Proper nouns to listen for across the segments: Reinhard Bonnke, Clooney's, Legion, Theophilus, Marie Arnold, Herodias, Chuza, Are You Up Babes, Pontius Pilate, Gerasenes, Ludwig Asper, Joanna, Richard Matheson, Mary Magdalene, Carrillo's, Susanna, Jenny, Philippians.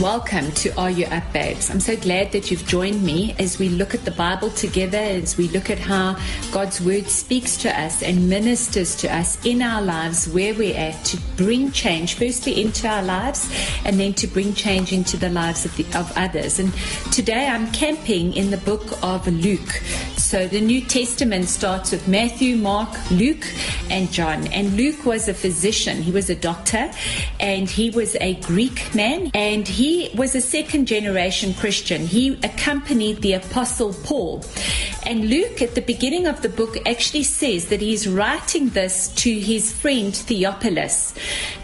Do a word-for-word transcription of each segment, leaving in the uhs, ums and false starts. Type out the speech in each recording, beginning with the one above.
Welcome to Are You Up Babes? I'm so glad that you've joined me as we look at the Bible together, as we look at how God's Word speaks to us and ministers to us in our lives, where we're at, to bring change, firstly into our lives, and then to bring change into the lives of, the, of others. And today I'm camping in the book of Luke. So the New Testament starts with Matthew, Mark, Luke, and John. And Luke was a physician. He was a doctor, and he was a Greek man, and he He was a second-generation Christian. He accompanied the Apostle Paul. And Luke, at the beginning of the book, actually says that he's writing this to his friend Theophilus.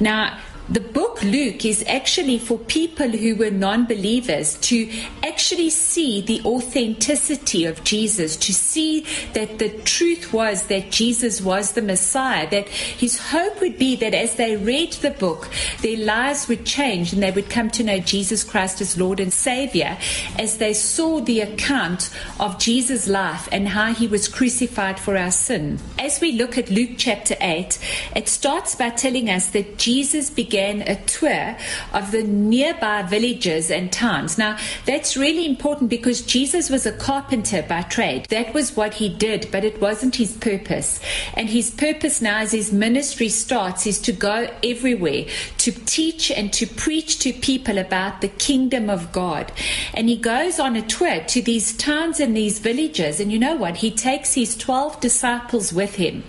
Now, the book Luke is actually for people who were non-believers to actually see the authenticity of Jesus, to see that the truth was that Jesus was the Messiah, that his hope would be that as they read the book, their lives would change and they would come to know Jesus Christ as Lord and Savior as they saw the account of Jesus' life and how he was crucified for our sin. As we look at Luke chapter eight, it starts by telling us that Jesus began a tour of the nearby villages and towns. Now, that's really important because Jesus was a carpenter by trade. That was what he did, but it wasn't his purpose. And his purpose now, as his ministry starts, is to go everywhere, to teach and to preach to people about the kingdom of God. And he goes on a tour to these towns and these villages, and you know what? He takes his twelve disciples with him.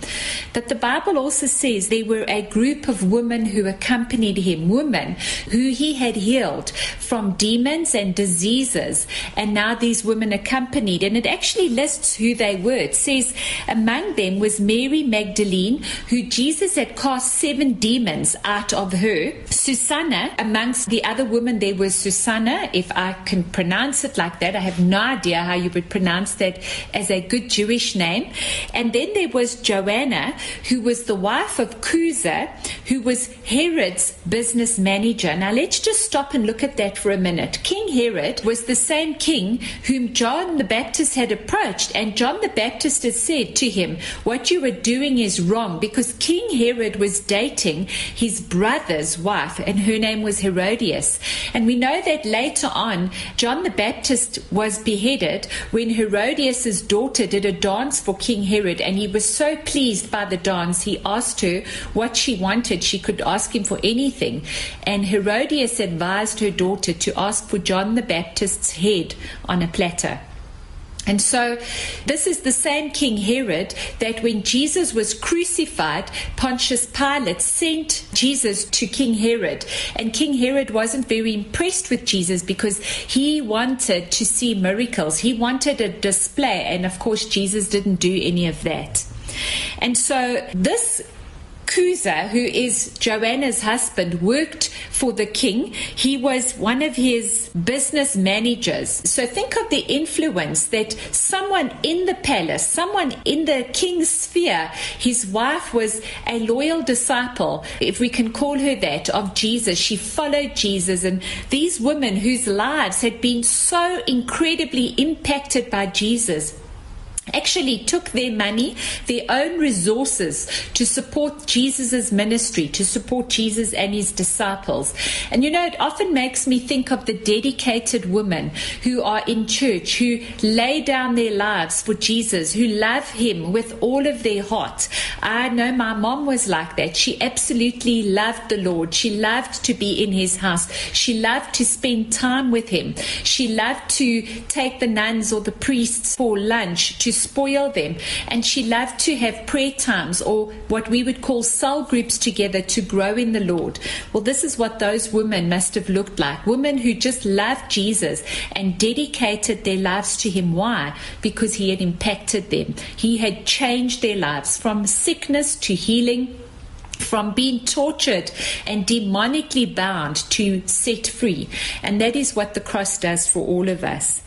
But the Bible also says there were a group of women who accompanied him, women who he had healed from demons and diseases, and now these women accompanied, and it actually lists who they were. It says among them was Mary Magdalene, who Jesus had cast seven demons out of her. Susanna, amongst the other women there was Susanna, if I can pronounce it like that. I have no idea how you would pronounce that as a good Jewish name. And then there was Joanna, who was the wife of Chuza, who was Herod's business manager. Now let's just stop and look at that for a minute. King Herod was the same king whom John the Baptist had approached, and John the Baptist had said to him, what you are doing is wrong, because King Herod was dating his brother's wife, and her name was Herodias. And we know that later on John the Baptist was beheaded when Herodias's daughter did a dance for King Herod, and he was so pleased by the dance he asked her what she wanted. She could ask him for anything Anything. And Herodias advised her daughter to ask for John the Baptist's head on a platter. And so this is the same King Herod that when Jesus was crucified, Pontius Pilate sent Jesus to King Herod. And King Herod wasn't very impressed with Jesus because he wanted to see miracles. He wanted a display. And of course, Jesus didn't do any of that. And so this Chuza, who is Joanna's husband, worked for the king. He was one of his business managers. So think of the influence that someone in the palace, someone in the king's sphere, his wife was a loyal disciple, if we can call her that, of Jesus. She followed Jesus. And these women whose lives had been so incredibly impacted by Jesus actually took their money, their own resources, to support Jesus's ministry, to support Jesus and his disciples. And you know, it often makes me think of the dedicated women who are in church, who lay down their lives for Jesus, who love him with all of their heart. I know my mom was like that. She absolutely loved the Lord. She loved to be in his house. She loved to spend time with him. She loved to take the nuns or the priests for lunch, to spoil them, and she loved to have prayer times, or what we would call cell groups together, to grow in the Lord. Well, this is what those women must have looked like, women who just loved Jesus and dedicated their lives to him. Why? Because he had impacted them. He had changed their lives from sickness to healing, from being tortured and demonically bound to set free. And that is what the cross does for all of us.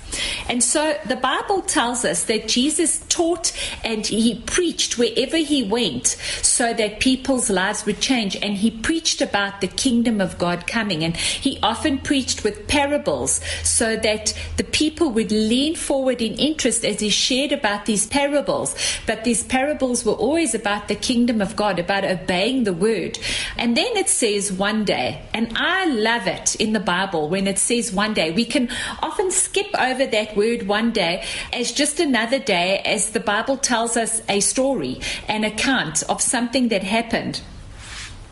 And so the Bible tells us that Jesus taught and he preached wherever he went so that people's lives would change. And he preached about the kingdom of God coming. And he often preached with parables so that the people would lean forward in interest as he shared about these parables. But these parables were always about the kingdom of God, about obeying the word. And then it says one day, and I love it in the Bible when it says one day. We can often skip over that word one day as just another day, as the Bible tells us a story, an account of something that happened.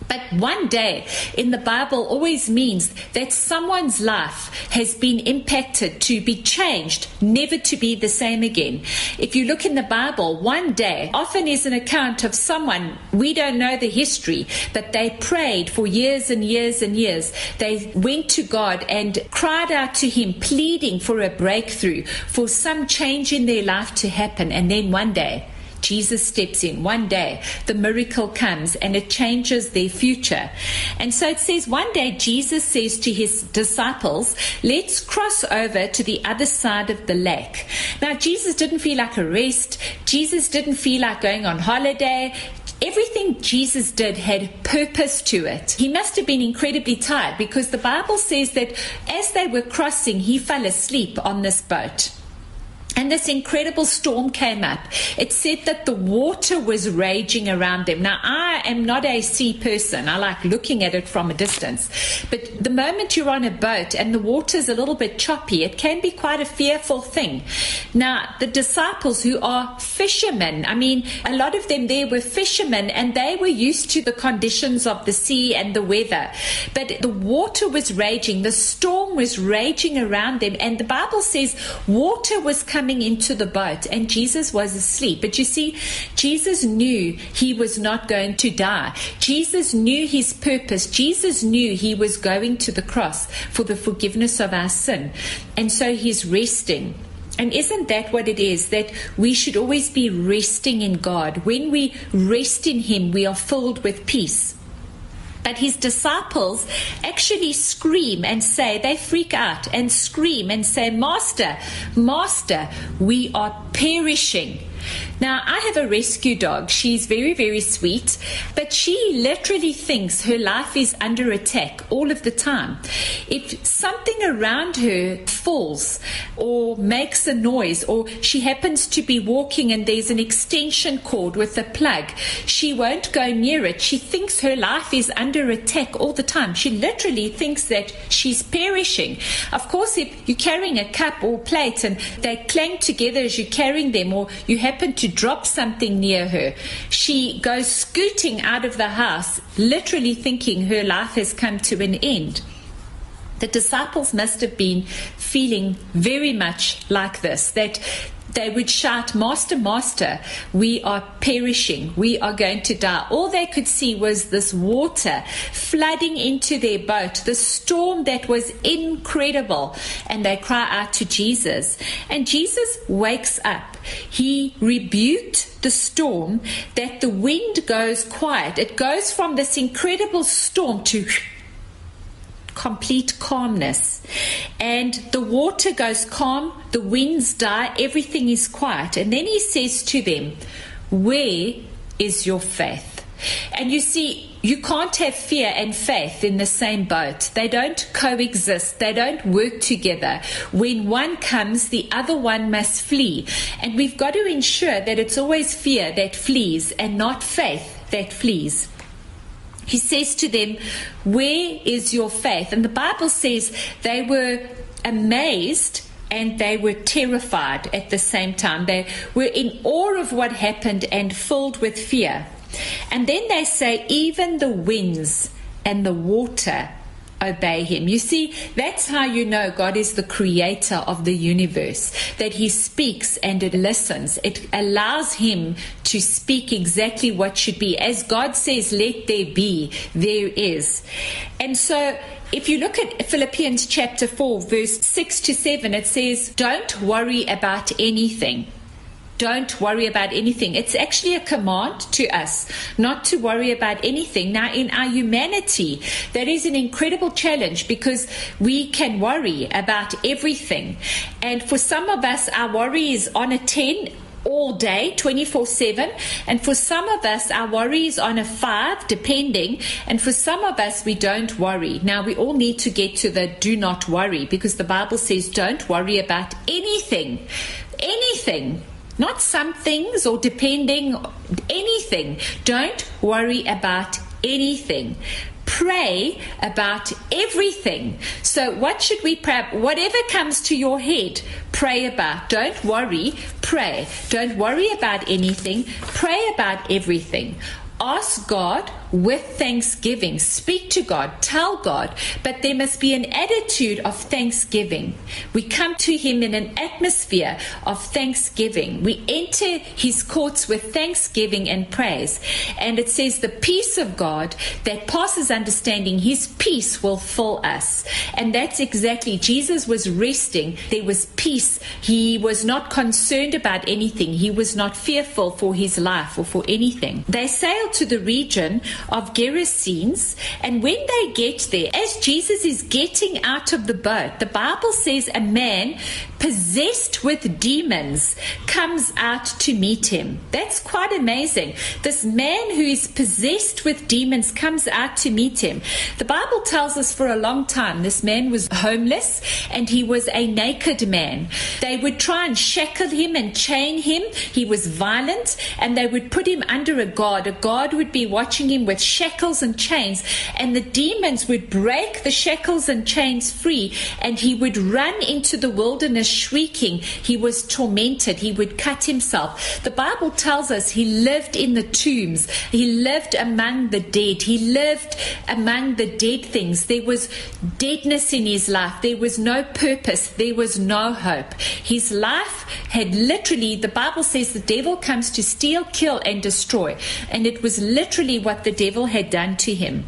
But one day in the Bible always means that someone's life has been impacted, to be changed, never to be the same again. If you look in the Bible, one day often is an account of someone, we don't know the history, but they prayed for years and years and years. They went to God and cried out to him, pleading for a breakthrough, for some change in their life to happen. And then one day, Jesus steps in. One day, the miracle comes and it changes their future. And so it says, one day Jesus says to his disciples, let's cross over to the other side of the lake. Now, Jesus didn't feel like a rest. Jesus didn't feel like going on holiday. Everything Jesus did had purpose to it. He must have been incredibly tired, because the Bible says that as they were crossing, he fell asleep on this boat. And this incredible storm came up. It said that the water was raging around them. Now, I am not a sea person. I like looking at it from a distance. But the moment you're on a boat and the water's a little bit choppy, it can be quite a fearful thing. Now, the disciples, who are fishermen, I mean, a lot of them there were fishermen, and they were used to the conditions of the sea and the weather. But the water was raging. The storm was raging around them. And the Bible says water was coming. coming into the boat, and Jesus was asleep. But you see, Jesus knew he was not going to die. Jesus knew his purpose. Jesus knew he was going to the cross for the forgiveness of our sin. And so he's resting. And isn't that what it is, that we should always be resting in God? When we rest in him, we are filled with peace. But his disciples actually scream and say, they freak out and scream and say, Master, Master, we are perishing. Now, I have a rescue dog. She's very, very sweet, but she literally thinks her life is under attack all of the time. If something around her falls or makes a noise, or she happens to be walking and there's an extension cord with a plug, she won't go near it. She thinks her life is under attack all the time. She literally thinks that she's perishing. Of course, if you're carrying a cup or plate and they clang together as you're carrying them, or you have happened to drop something near her, she goes scooting out of the house, literally thinking her life has come to an end. The disciples must have been feeling very much like this, that they would shout, Master, Master, we are perishing. We are going to die. All they could see was this water flooding into their boat, the storm that was incredible. And they cry out to Jesus. And Jesus wakes up. He rebuked the storm, that the wind goes quiet. It goes from this incredible storm to complete calmness, and the water goes calm, the winds die, everything is quiet. And then he says to them, where is your faith? And you see, you can't have fear and faith in the same boat. They don't coexist. They don't work together. When one comes, the other one must flee. And we've got to ensure that it's always fear that flees and not faith that flees. He says to them, where is your faith? And the Bible says they were amazed and they were terrified at the same time. They were in awe of what happened and filled with fear. And then they say, even the winds and the water obey him. You see, that's how you know God is the creator of the universe, that he speaks and it listens. It allows him to speak exactly what should be. As God says, let there be, there is. And so if you look at Philippians chapter four, verse six to seven, it says, don't worry about anything. don't worry about anything. It's actually a command to us not to worry about anything. Now, in our humanity, that is an incredible challenge because we can worry about everything. And for some of us, our worry is on a ten all day, twenty-four seven. And for some of us, our worry is on a five, depending. And for some of us, we don't worry. Now, we all need to get to the do not worry, because the Bible says don't worry about anything, anything, not some things or depending, anything. Don't worry about anything. Pray about everything. So what should we pray? Whatever comes to your head, pray about. Don't worry, pray. Don't worry about anything. Pray about everything. Ask God with thanksgiving. Speak to God. Tell God. But there must be an attitude of thanksgiving. We come to Him in an atmosphere of thanksgiving. We enter His courts with thanksgiving and praise. And it says the peace of God that passes understanding, His peace will fill us. And that's exactly, Jesus was resting. There was peace. He was not concerned about anything. He was not fearful for His life or for anything. They sailed to the region of Gerasenes, and when they get there, as Jesus is getting out of the boat, the Bible says a man possessed with demons comes out to meet Him. That's quite amazing. This man who is possessed with demons comes out to meet Him. The Bible tells us for a long time this man was homeless and he was a naked man. They would try and shackle him and chain him. He was violent, and they would put him under a guard. A guard God would be watching him with shackles and chains, and the demons would break the shackles and chains free, and he would run into the wilderness shrieking. He was tormented. He would cut himself. The Bible tells us he lived in the tombs. He lived among the dead. He lived among the dead things. There was deadness in his life. There was no purpose. There was no hope. His life had literally, the Bible says the devil comes to steal, kill, and destroy. And it was literally what the devil had done to him.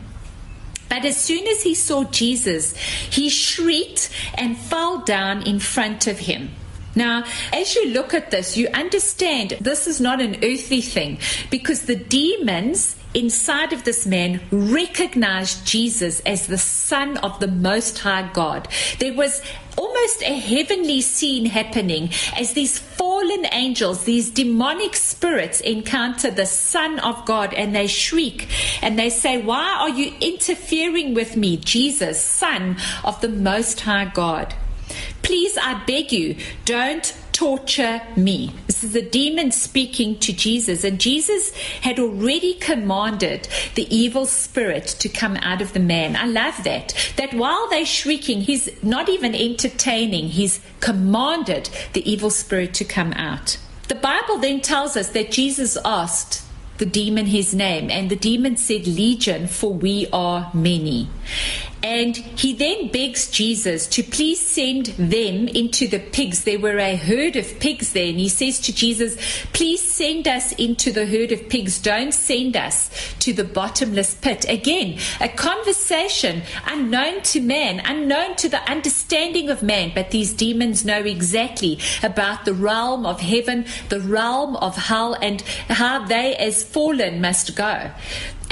But as soon as he saw Jesus, he shrieked and fell down in front of Him. Now, as you look at this, you understand this is not an earthly thing, because the demons inside of this man recognized Jesus as the Son of the Most High God. There was almost a heavenly scene happening as these fallen angels, these demonic spirits, encounter the Son of God, and they shriek and they say, "Why are you interfering with me, Jesus, Son of the Most High God? Please, I beg you, don't torture me." This is a demon speaking to Jesus, and Jesus had already commanded the evil spirit to come out of the man. I love that, that while they're shrieking, He's not even entertaining. He's commanded the evil spirit to come out. The Bible then tells us that Jesus asked the demon his name, and the demon said Legion, for we are many. And he then begs Jesus to please send them into the pigs. There were a herd of pigs there, and he says to Jesus, "Please send us into the herd of pigs. Don't send us to the bottomless pit." Again, a conversation unknown to man, unknown to the understanding of man, but these demons know exactly about the realm of heaven, the realm of hell, and how they as fallen must go.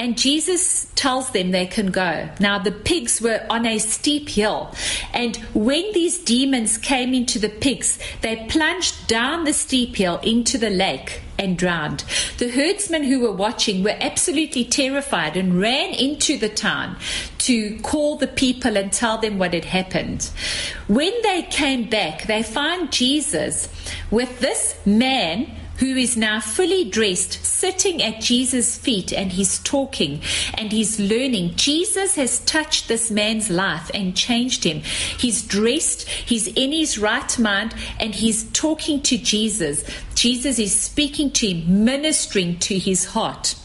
And Jesus tells them they can go. Now, the pigs were on a steep hill. And when these demons came into the pigs, they plunged down the steep hill into the lake and drowned. The herdsmen who were watching were absolutely terrified and ran into the town to call the people and tell them what had happened. When they came back, they found Jesus with this man who is now fully dressed, sitting at Jesus' feet, and he's talking and he's learning. Jesus has touched this man's life and changed him. He's dressed, he's in his right mind, and he's talking to Jesus. Jesus is speaking to him, ministering to his heart.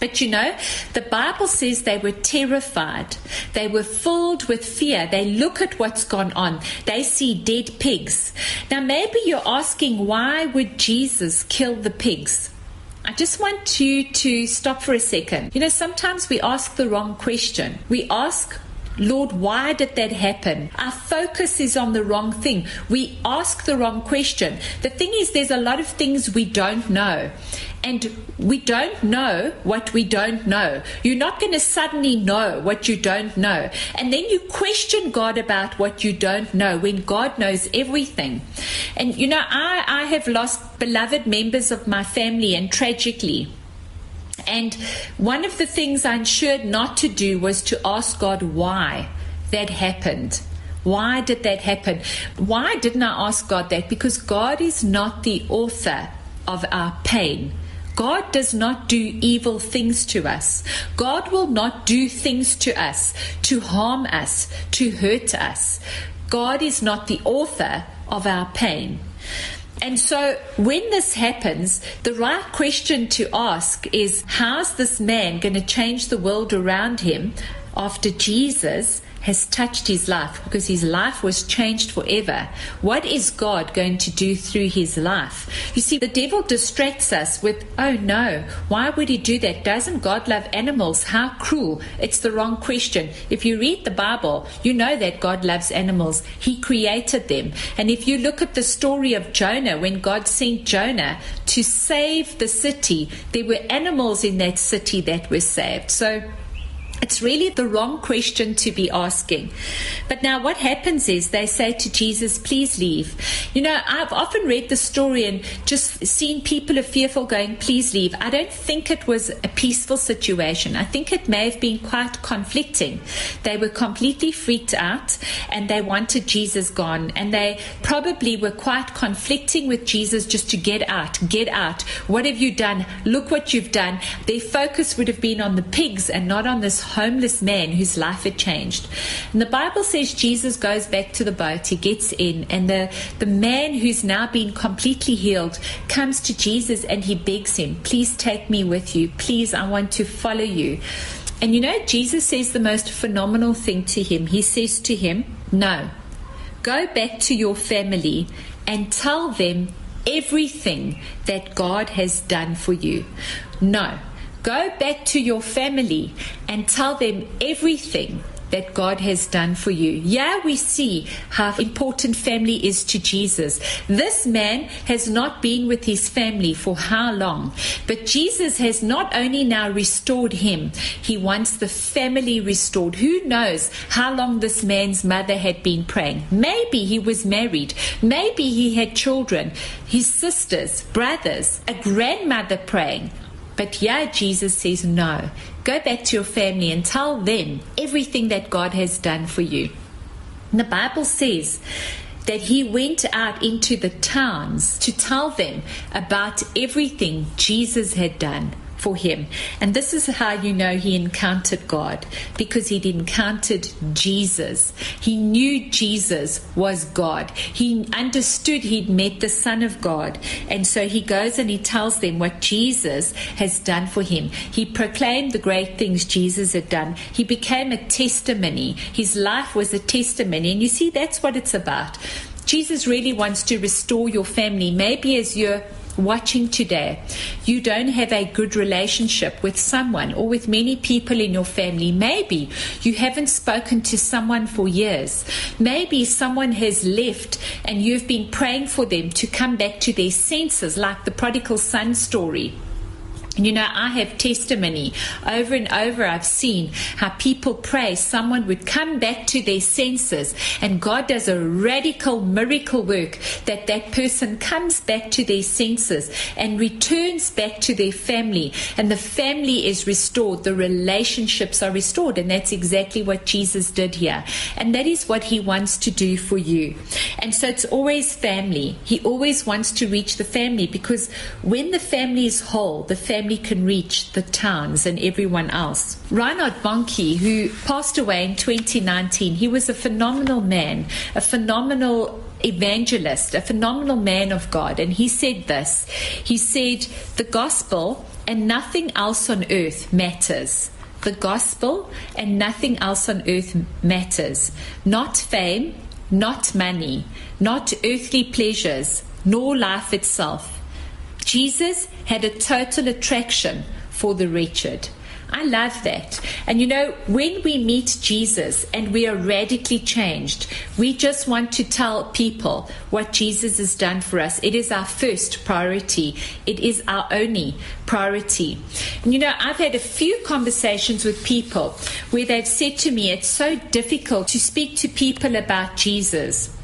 But you know, the Bible says they were terrified. They were filled with fear. They look at what's gone on. They see dead pigs. Now, maybe you're asking, why would Jesus kill the pigs? I just want you to stop for a second. You know, sometimes we ask the wrong question. We ask, Lord, why did that happen? Our focus is on the wrong thing. We ask the wrong question. The thing is, there's a lot of things we don't know. And we don't know what we don't know. You're not going to suddenly know what you don't know. And then you question God about what you don't know when God knows everything. And, you know, I, I have lost beloved members of my family, and tragically. And one of the things I ensured not to do was to ask God why that happened. Why did that happen? Why didn't I ask God that? Because God is not the author of our pain. God does not do evil things to us. God will not do things to us to harm us, to hurt us. God is not the author of our pain. And so when this happens, the right question to ask is, how's this man going to change the world around him after Jesus has touched his life? Because his life was changed forever. What is God going to do through his life? You see, the devil distracts us with, oh no, why would he do that? Doesn't God love animals? How cruel. It's the wrong question. If you read the Bible, you know that God loves animals. He created them. And if you look at the story of Jonah, when God sent Jonah to save the city, there were animals in that city that were saved. So it's really the wrong question to be asking. But now what happens is they say to Jesus, please leave. You know, I've often read the story and just seen people are fearful going, please leave. I don't think it was a peaceful situation. I think it may have been quite conflicting. They were completely freaked out and they wanted Jesus gone. And they probably were quite conflicting with Jesus just to get out, get out. What have you done? Look what you've done. Their focus would have been on the pigs and not on this homeless man whose life had changed. And the Bible says Jesus goes back to the boat, he gets in, and the, the man who's now been completely healed comes to Jesus and he begs him, please take me with you. Please, I want to follow you. And you know, Jesus says the most phenomenal thing to him. He says to him, no, go back to your family and tell them everything that God has done for you. No. Go back to your family and tell them everything that God has done for you. Yeah, we see how important family is to Jesus. This man has not been with his family for how long? But Jesus has not only now restored him, he wants the family restored. Who knows how long this man's mother had been praying? Maybe he was married. Maybe he had children, his sisters, brothers, a grandmother praying. But yeah, Jesus says, no, go back to your family and tell them everything that God has done for you. And the Bible says that he went out into the towns to tell them about everything Jesus had done for him. And this is how you know he encountered God, because he'd encountered Jesus. He knew Jesus was God. He understood he'd met the Son of God. And so he goes and he tells them what Jesus has done for him. He proclaimed the great things Jesus had done. He became a testimony. His life was a testimony. And you see, that's what it's about. Jesus really wants to restore your family. Maybe as you're watching today, you don't have a good relationship with someone or with many people in your family. Maybe you haven't spoken to someone for years. Maybe someone has left and you've been praying for them to come back to their senses, like the prodigal son story. You know, I have testimony over and over. I've seen how people pray someone would come back to their senses, and God does a radical miracle work that that person comes back to their senses and returns back to their family, and the family is restored, the relationships are restored. And that's exactly what Jesus did here, and that is what he wants to do for you. And so it's always family. He always wants to reach the family, because when the family is whole, the family can reach the towns and everyone else. Reinhard Bonnke, who passed away in twenty nineteen, he was a phenomenal man, a phenomenal evangelist, a phenomenal man of God. And he said this. He said, the gospel and nothing else on earth matters. The gospel and nothing else on earth matters. Not fame, not money, not earthly pleasures, nor life itself. Jesus had a total attraction for the wretched. I love that. And you know, when we meet Jesus and we are radically changed, we just want to tell people what Jesus has done for us. It is our first priority. It is our only priority. And you know, I've had a few conversations with people where they've said to me, it's so difficult to speak to people about Jesus.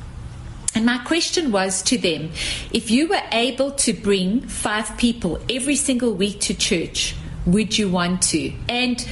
And my question was to them, if you were able to bring five people every single week to church, would you want to? And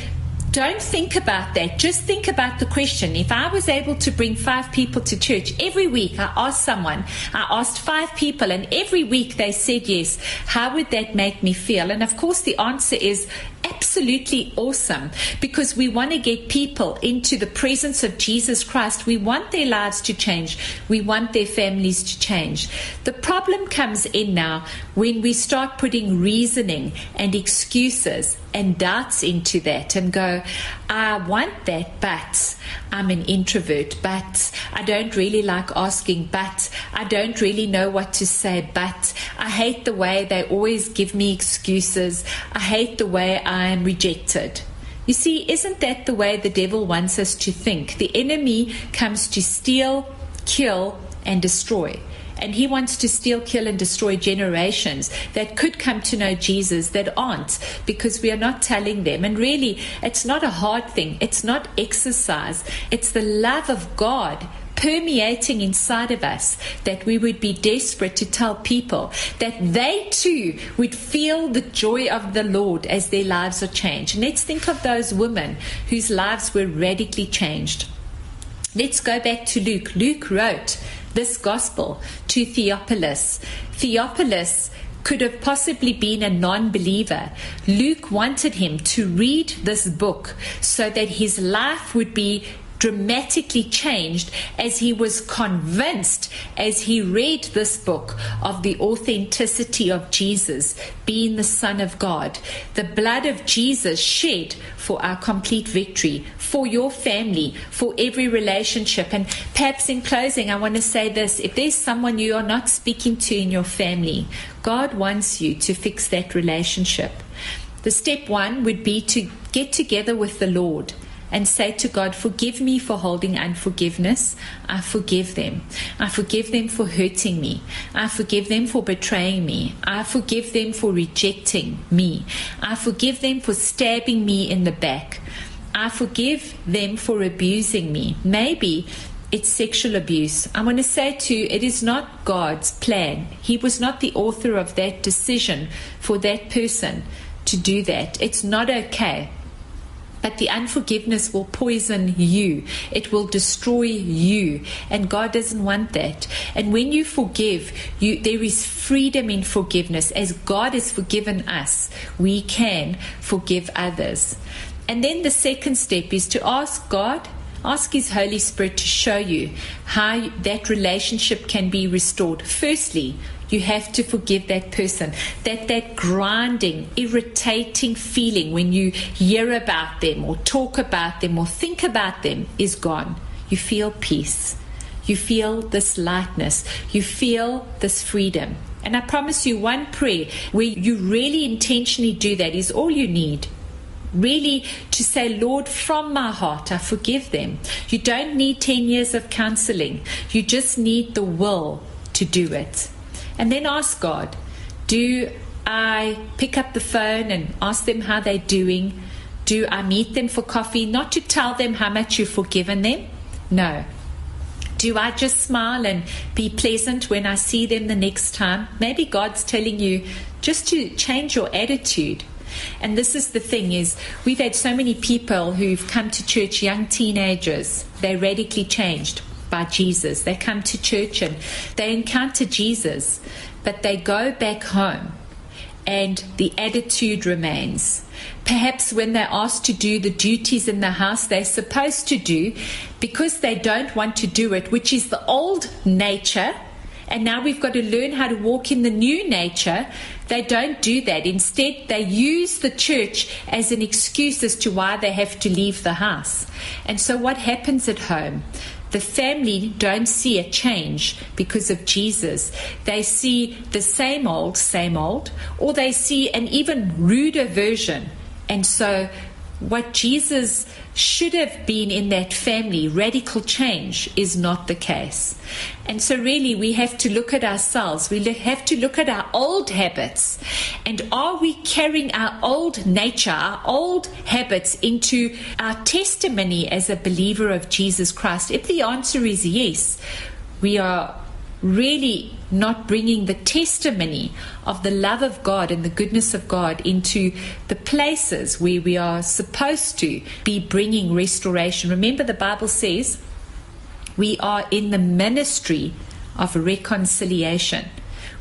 don't think about that. Just think about the question. If I was able to bring five people to church every week, I asked someone, I asked five people, and every week they said yes, how would that make me feel? And of course the answer is absolutely awesome, because we want to get people into the presence of Jesus Christ. We want their lives to change. We want their families to change. The problem comes in now when we start putting reasoning and excuses and doubts into that and go, I want that, but I'm an introvert, but I don't really like asking, but I don't really know what to say, but I hate the way they always give me excuses. I hate the way I am rejected. You see, isn't that the way the devil wants us to think? The enemy comes to steal, kill, and destroy. And he wants to steal, kill, and destroy generations that could come to know Jesus that aren't, because we are not telling them. And really, it's not a hard thing. It's not exercise. It's the love of God permeating inside of us, that we would be desperate to tell people that they too would feel the joy of the Lord as their lives are changed. And let's think of those women whose lives were radically changed. Let's go back to Luke. Luke wrote this gospel to Theophilus. Theophilus could have possibly been a non-believer. Luke wanted him to read this book so that his life would be dramatically changed, as he was convinced as he read this book of the authenticity of Jesus being the Son of God, the blood of Jesus shed for our complete victory, for your family, for every relationship. And perhaps in closing, I want to say this: if there's someone you are not speaking to in your family, God wants you to fix that relationship. The step one would be to get together with the Lord and say to God, forgive me for holding unforgiveness. I forgive them. I forgive them for hurting me. I forgive them for betraying me. I forgive them for rejecting me. I forgive them for stabbing me in the back. I forgive them for abusing me. Maybe it's sexual abuse. I want to say to you, it is not God's plan. He was not the author of that decision for that person to do that. It's not okay. But the unforgiveness will poison you. It will destroy you. And God doesn't want that. And when you forgive, you, there is freedom in forgiveness. As God has forgiven us, we can forgive others. And then the second step is to ask God, ask His Holy Spirit to show you how that relationship can be restored. Firstly, you have to forgive that person. That that grinding, irritating feeling when you hear about them or talk about them or think about them is gone. You feel peace. You feel this lightness. You feel this freedom. And I promise you, one prayer where you really intentionally do that is all you need. Really to say, Lord, from my heart, I forgive them. You don't need ten years of counseling. You just need the will to do it. And then ask God, do I pick up the phone and ask them how they're doing? Do I meet them for coffee? Not to tell them how much you've forgiven them. No. Do I just smile and be pleasant when I see them the next time? Maybe God's telling you just to change your attitude. And this is the thing is, we've had so many people who've come to church, young teenagers, they're radically changed by Jesus. They come to church and they encounter Jesus, but they go back home and the attitude remains. Perhaps when they're asked to do the duties in the house they're supposed to do, because they don't want to do it, which is the old nature, and now we've got to learn how to walk in the new nature, they don't do that. Instead, they use the church as an excuse as to why they have to leave the house. And so what happens at home? The family don't see a change because of Jesus. They see the same old, same old, or they see an even ruder version. And so what Jesus should have been in that family, radical change, is not the case. And so really we have to look at ourselves. We have to look at our old habits. And are we carrying our old nature, our old habits into our testimony as a believer of Jesus Christ? If the answer is yes, we are really not bringing the testimony of the love of God and the goodness of God into the places where we are supposed to be bringing restoration. Remember, the Bible says we are in the ministry of reconciliation,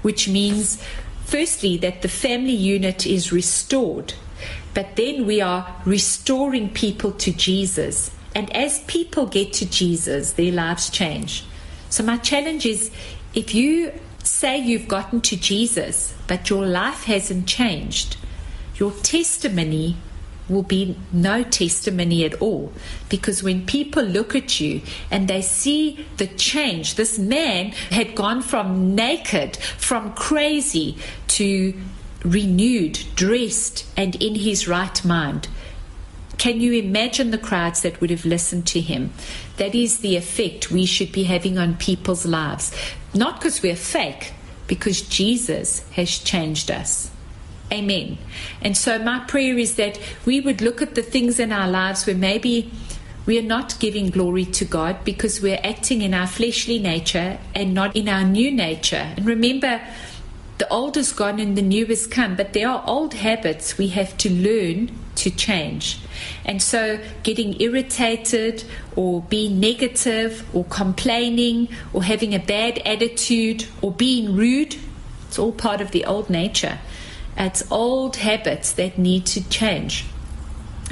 which means firstly that the family unit is restored, but then we are restoring people to Jesus. And as people get to Jesus, their lives change. So my challenge is, if you say you've gotten to Jesus, but your life hasn't changed, your testimony will be no testimony at all. Because when people look at you and they see the change, this man had gone from naked, from crazy, to renewed, dressed, and in his right mind. Can you imagine the crowds that would have listened to him? That is the effect we should be having on people's lives. Not because we're fake, because Jesus has changed us. Amen. And so my prayer is that we would look at the things in our lives where maybe we are not giving glory to God because we're acting in our fleshly nature and not in our new nature. And remember, the old is gone and the new has come, but there are old habits we have to learn to change. And so getting irritated or being negative or complaining or having a bad attitude or being rude, it's all part of the old nature. It's old habits that need to change.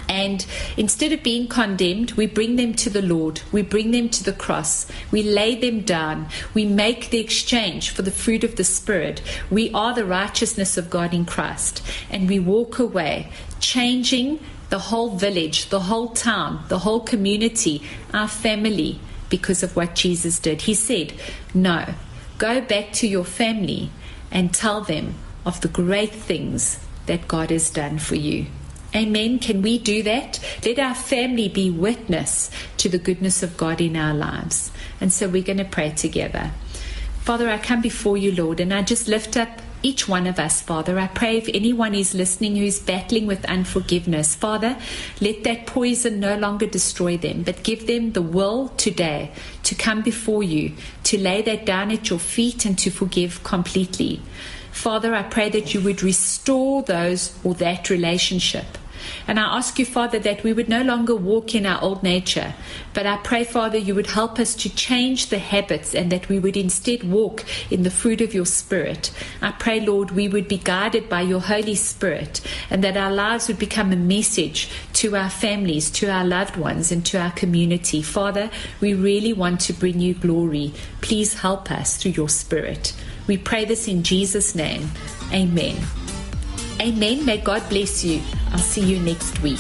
And instead of being condemned, we bring them to the Lord. We bring them to the cross. We lay them down. We make the exchange for the fruit of the Spirit. We are the righteousness of God in Christ. And we walk away, changing the whole village, the whole town, the whole community, our family, because of what Jesus did. He said, no, go back to your family and tell them of the great things that God has done for you. Amen. Can we do that? Let our family be witness to the goodness of God in our lives. And so we're going to pray together. Father, I come before you, Lord, and I just lift up each one of us, Father. I pray if anyone is listening who's battling with unforgiveness, Father, let that poison no longer destroy them, but give them the will today to come before you, to lay that down at your feet and to forgive completely. Father, I pray that you would restore those or that relationship. And I ask you, Father, that we would no longer walk in our old nature, but I pray, Father, you would help us to change the habits and that we would instead walk in the fruit of your Spirit. I pray, Lord, we would be guided by your Holy Spirit and that our lives would become a message to our families, to our loved ones, and to our community. Father, we really want to bring you glory. Please help us through your Spirit. We pray this in Jesus' name. Amen. Amen. May God bless you. I'll see you next week.